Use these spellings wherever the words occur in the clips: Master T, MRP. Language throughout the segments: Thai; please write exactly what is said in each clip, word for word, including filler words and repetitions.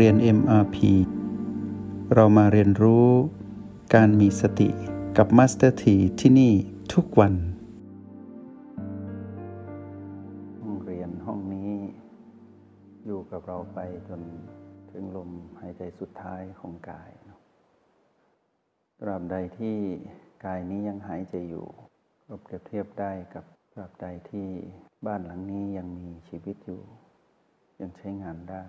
เรียน เอ็ม อาร์ พี เรามาเรียนรู้การมีสติกับ Master T ที่นี่ทุกวันห้องเรียนห้องนี้อยู่กับเราไปจนถึงลมหายใจสุดท้ายของกายตราบใดที่กายนี้ยังหายใจอยู่ก็เปรียบเทียบได้กับตราบใดที่บ้านหลังนี้ยังมีชีวิตอยู่ยังใช้งานได้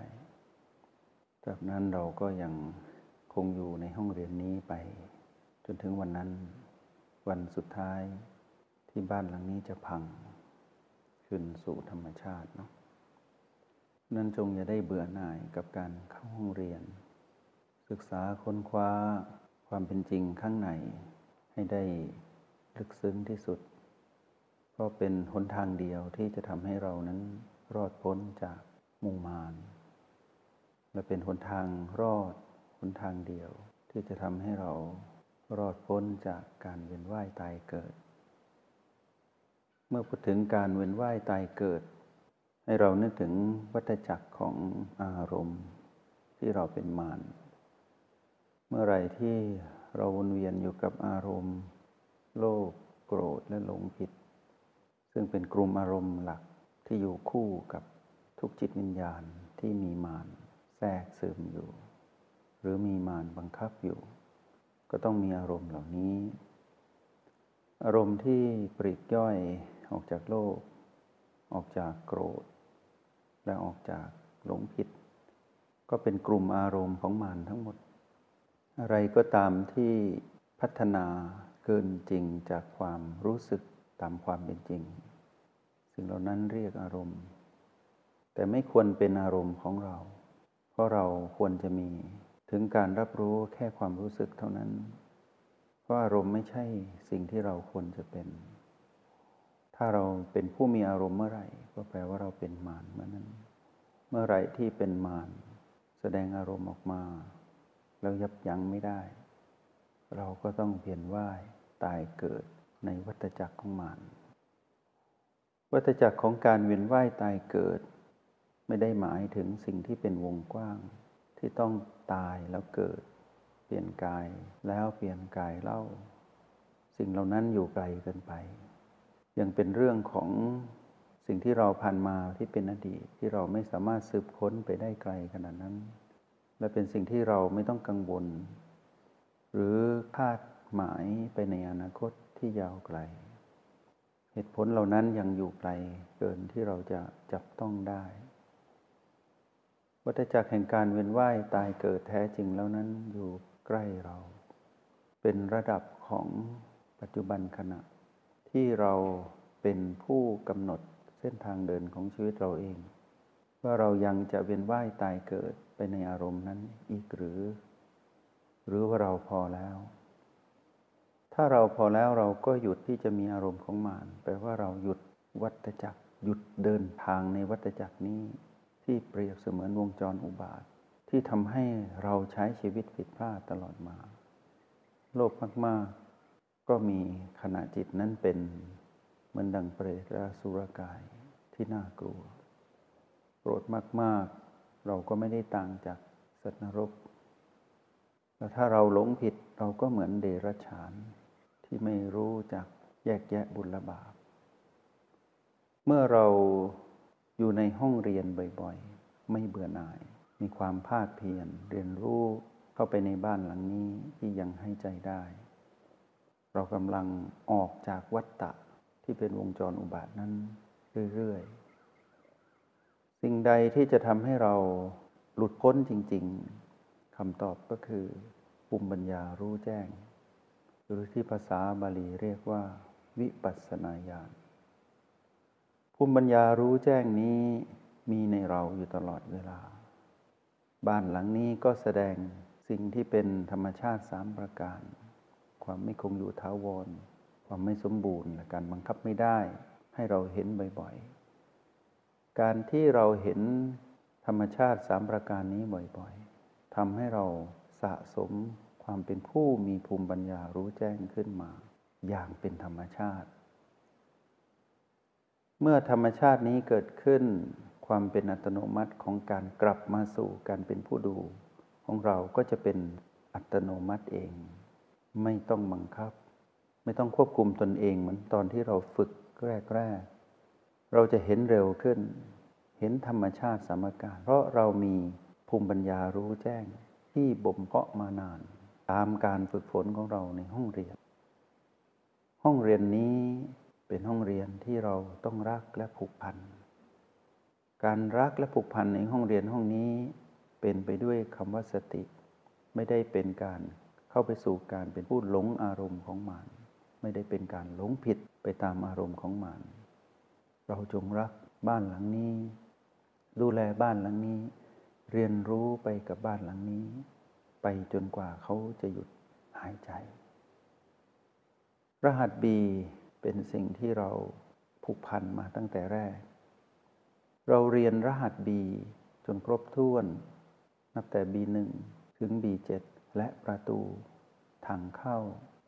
ตราบนั้นเราก็ยังคงอยู่ในห้องเรียนนี้ไปจนถึงวันนั้นวันสุดท้ายที่บ้านหลังนี้จะพังคืนสู่ธรรมชาติเนาะนั้นจงอย่าได้เบื่อหน่ายกับการเข้าห้องเรียนศึกษาค้นคว้าความเป็นจริงข้างในให้ได้ลึกซึ้งที่สุดเพราะเป็นหนทางเดียวที่จะทำให้เรานั้นรอดพ้นจากมุมมานและเป็นหนทางรอดหนทางเดียวที่จะทำให้เรารอดพ้นจากการเวียนว่ายตายเกิดเมื่อพูดถึงการเวียนว่ายตายเกิดให้เรานึกถึงวัฏจักรของอารมณ์ที่เราเป็นมารเมื่อไรที่เราวนเวียนอยู่กับอารมณ์โลภโกรธและหลงผิดซึ่งเป็นกลุ่มอารมณ์หลักที่อยู่คู่กับทุกจิตวิญญาณที่มีมารแทรกซึมอยู่หรือมีมารบังคับอยู่ก็ต้องมีอารมณ์เหล่านี้อารมณ์ที่ปลีกย่อยออกจากโลภออกจากโกรธและออกจากหลงผิดก็เป็นกลุ่มอารมณ์ของมารทั้งหมดอะไรก็ตามที่พัฒนาเกินจริงจากความรู้สึกตามความเป็นจริงสิ่งเหล่านั้นเรียกอารมณ์แต่ไม่ควรเป็นอารมณ์ของเราเพราะเราควรจะมีถึงการรับรู้แค่ความรู้สึกเท่านั้นเพราะอารมณ์ไม่ใช่สิ่งที่เราควรจะเป็นถ้าเราเป็นผู้มีอารมณ์เมื่อไหร่ก็แปลว่าเราเป็นมารเมื่อนั้นเมื่อไหร่ที่เป็นมารแสดงอารมณ์ออกมาแล้วยับยั้งไม่ได้เราก็ต้องเวียนว่ายตายเกิดในวัฏจักรของมารวัฏจักรของการเวียนว่ายตายเกิดไม่ได้หมายถึงสิ่งที่เป็นวงกว้างที่ต้องตายแล้วเกิดเปลี่ยนกายแล้วเปลี่ยนกายเล่าสิ่งเหล่านั้นอยู่ไกลเกินไปยังเป็นเรื่องของสิ่งที่เราผ่านมาที่เป็นอดีตที่เราไม่สามารถสืบค้นไปได้ไกลขนาดนั้นและเป็นสิ่งที่เราไม่ต้องกังวลหรือคาดหมายไปในอนาคตที่ยาวไกลเหตุผลเหล่านั้นยังอยู่ไกลเกินที่เราจะจับต้องได้วัฏจักรแห่งการเวียนว่ายตายเกิดแท้จริงแล้วนั้นอยู่ใกล้เราเป็นระดับของปัจจุบันขณะที่เราเป็นผู้กำหนดเส้นทางเดินของชีวิตเราเองว่าเรายังจะเวียนว่ายตายเกิดไปในอารมณ์นั้นอีกหรือหรือว่าเราพอแล้วถ้าเราพอแล้วเราก็หยุดที่จะมีอารมณ์ของมารแปลว่าเราหยุดวัฏจักรหยุดเดินทางในวัฏจักรนี้ที่เปรียบเสมือนวงจรอุบาทที่ทำให้เราใช้ชีวิตผิดพลาดตลอดมาโลภมากๆก็มีขณะจิตนั้นเป็นเหมือนดังเปรตอสุรกายที่น่ากลัวโกรธมากๆเราก็ไม่ได้ต่างจากสัตว์นรกแล้วถ้าเราหลงผิดเราก็เหมือนเดรัจฉานที่ไม่รู้จักแยกแยะบุญและบาปเมื่อเราอยู่ในห้องเรียนบ่อยๆไม่เบื่อหน่ายมีความภาคเพียรเรียนรู้เข้าไปในบ้านหลังนี้ที่ยังให้ใจได้เรากำลังออกจากวัฏฏะที่เป็นวงจรอุบาทนั้นเรื่อยๆสิ่งใดที่จะทำให้เราหลุดพ้นจริงๆคำตอบก็คือภูมิปัญญารู้แจ้งหรือที่ภาษาบาลีเรียกว่าวิปัสสนาญาณภูมิปัญญารู้แจ้งนี้มีในเราอยู่ตลอดเวลาบ้านหลังนี้ก็แสดงสิ่งที่เป็นธรรมชาติสามประการความไม่คงอยู่ถาวรความไม่สมบูรณ์และการบังคับไม่ได้ให้เราเห็นบ่อยๆการที่เราเห็นธรรมชาติสามประการนี้บ่อยๆทำให้เราสะสมความเป็นผู้มีภูมิปัญญารู้แจ้งขึ้นมาอย่างเป็นธรรมชาติเมื่อธรรมชาตินี้เกิดขึ้น ความเป็นอัตโนมัติของการกลับมาสู่การเป็นผู้ดูของเราก็จะเป็นอัตโนมัติเองไม่ต้องบังคับไม่ต้องควบคุมตนเองเหมือนตอนที่เราฝึกแรกๆเราจะเห็นเร็วขึ้นเห็นธรรมชาติสามอาการเพราะเรามีภูมิปัญญารู้แจ้งที่บ่มเพาะมานานตามการฝึกฝนของเราในห้องเรียนห้องเรียนนี้เป็นห้องเรียนที่เราต้องรักและผูกพันการรักและผูกพันในห้องเรียนห้องนี้เป็นไปด้วยคำว่าสติไม่ได้เป็นการเข้าไปสู่การเป็นผู้หลงอารมณ์ของมันไม่ได้เป็นการหลงผิดไปตามอารมณ์ของมันเราจงรักบ้านหลังนี้ดูแลบ้านหลังนี้เรียนรู้ไปกับบ้านหลังนี้ไปจนกว่าเขาจะหยุดหายใจรหัส บี เป็นสิ่งที่เราผูกพันมาตั้งแต่แรกเราเรียนรหัส บี จนครบถ้วนนับแต่ บี หนึ่ง ถึง บี เจ็ด และประตูทางเข้า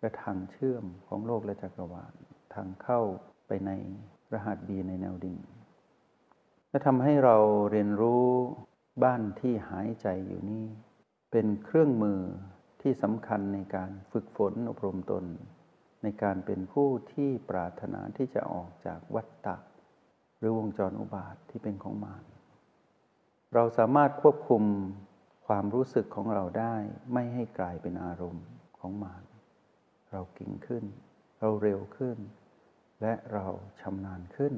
และทางเชื่อมของโลกและจักรวาลทางเข้าไปในรหัส บี ในแนวดิ่งและทำให้เราเรียนรู้บ้านที่หายใจอยู่นี้เป็นเครื่องมือที่สำคัญในการฝึกฝนอบรมตนในการเป็นผู้ที่ปรารถนาที่จะออกจากวัฏฏะหรือวงจรอุบาทที่เป็นของมารเราสามารถควบคุมความรู้สึกของเราได้ไม่ให้กลายเป็นอารมณ์ของมารเราเก่งขึ้นเราเร็วขึ้นและเราชำนาญขึ้น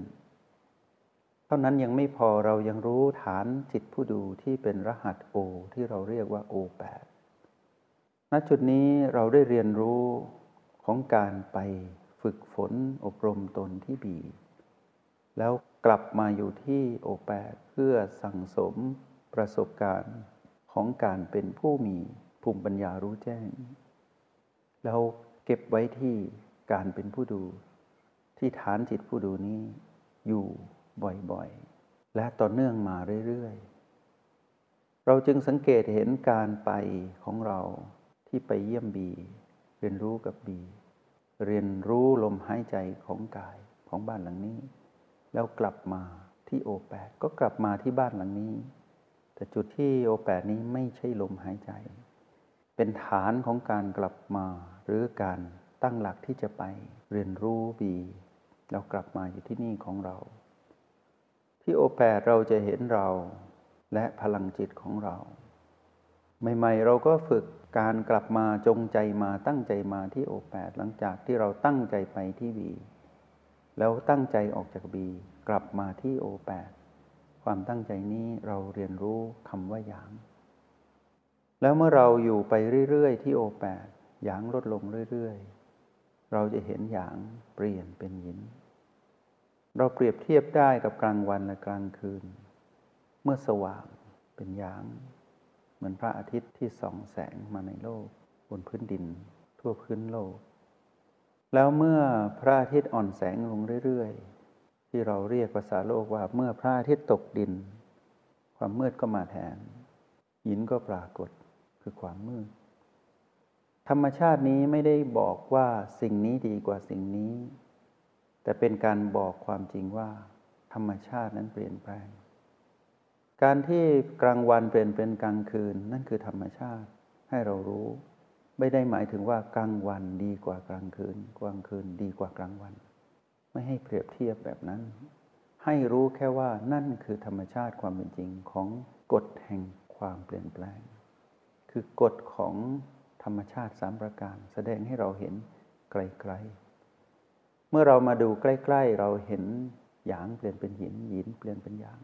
เท่านั้นยังไม่พอเรายังรู้ฐานจิตผู้ดูที่เป็นรหัส O ที่เราเรียกว่า โอ แปด ณ จุดนี้เราได้เรียนรู้ของการไปฝึกฝนอบรมตนที่บีแล้วกลับมาอยู่ที่โอแปดเพื่อสั่งสมประสบการณ์ของการเป็นผู้มีภูมิปัญญารู้แจ้งแล้วเก็บไว้ที่การเป็นผู้ดูที่ฐานจิตผู้ดูนี้อยู่บ่อยๆและต่อเนื่องมาเรื่อยๆเราจึงสังเกตเห็นการไปของเราที่ไปเยี่ยมบีเรียนรู้กับบีเรียนรู้ลมหายใจของกายของบ้านหลังนี้แล้วกลับมาที่โอแปดก็กลับมาที่บ้านหลังนี้แต่จุดที่โอแปดนี้ไม่ใช่ลมหายใจเป็นฐานของการกลับมาหรือการตั้งหลักที่จะไปเรียนรู้บีแล้วกลับมาอยู่ที่นี่ของเราที่โอแปดเราจะเห็นเราและพลังจิตของเราใหม่ๆเราก็ฝึกการกลับมาจงใจมาตั้งใจมาที่โอแปดหลังจากที่เราตั้งใจไปที่บีแล้วตั้งใจออกจากบีกลับมาที่โอแปดความตั้งใจนี้เราเรียนรู้คำว่าหยางแล้วเมื่อเราอยู่ไปเรื่อยๆที่โอแปดหยางลดลงเรื่อยๆเราจะเห็นหยางเปลี่ยนเป็นหยินเราเปรียบเทียบได้กับกลางวันและกลางคืนเมื่อสว่างเป็นหยางเหมือนพระอาทิตย์ที่ส่องแสงมาในโลกบนพื้นดินทั่วพื้นโลกแล้วเมื่อพระอาทิตย์อ่อนแสงลงเรื่อยๆที่เราเรียกภาษาโลกว่าเมื่อพระอาทิตย์ตกดินความมืดก็มาแทนหยินก็ปรากฏคือความมืดธรรมชาตินี้ไม่ได้บอกว่าสิ่งนี้ดีกว่าสิ่งนี้แต่เป็นการบอกความจริงว่าธรรมชาตินั้นเปลี่ยนแปลงการที่กลางวันเปลี่ยนเป็นกลางคืนนั่นคือธรรมชาติให้เรารู้ไม่ได้หมายถึงว่ากลางวันดีกว่ากลางคืนกลางคืนดีกว่ากลางวันไม่ให้เปรียบเทียบแบบนั้นให้รู้แค่ว่านั่นคือธรรมชาติความเป็นจริงของกฎแห่งความเปลี่ยนแปลงคือกฎของธรรมชาติสามประการแสดงให้เราเห็นไกลๆเมื่อเรามาดูใกล้ๆเราเห็นหยางเปลี่ยนเป็นหยินหยินเปลี่ยนเป็นหยาง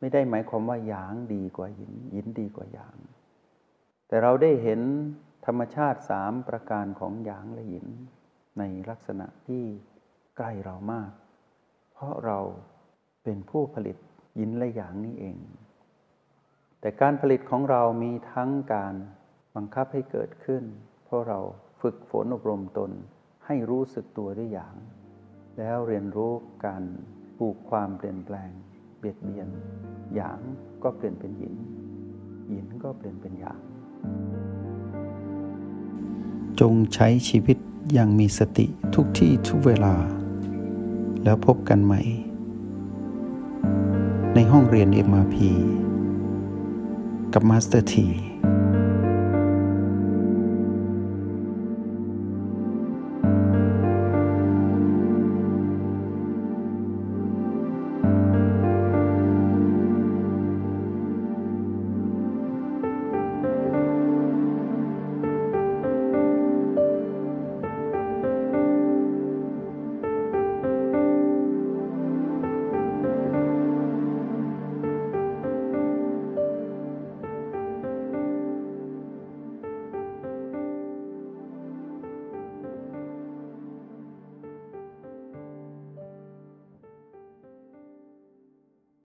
ไม่ได้หมายความว่าหยางดีกว่าหยินหยินดีกว่าหยางแต่เราได้เห็นธรรมชาติสามประการของหยางและหยินในลักษณะที่ใกล้เรามากเพราะเราเป็นผู้ผลิตหยินและหยางนี้เองแต่การผลิตของเรามีทั้งการบังคับให้เกิดขึ้นเพราะเราฝึกฝนอบรมตนให้รู้สึกตัวด้วยหยางแล้วเรียนรู้การปลูกความเปลี่ยนแปลงเบียดเบียนหยางก็เปลี่ยนเป็นหยินหยินก็เปลี่ยนเป็นหยางจงใช้ชีวิตอย่างมีสติทุกที่ทุกเวลาแล้วพบกันใหม่ ในห้องเรียน เอ็ม อาร์ พี กับ Master T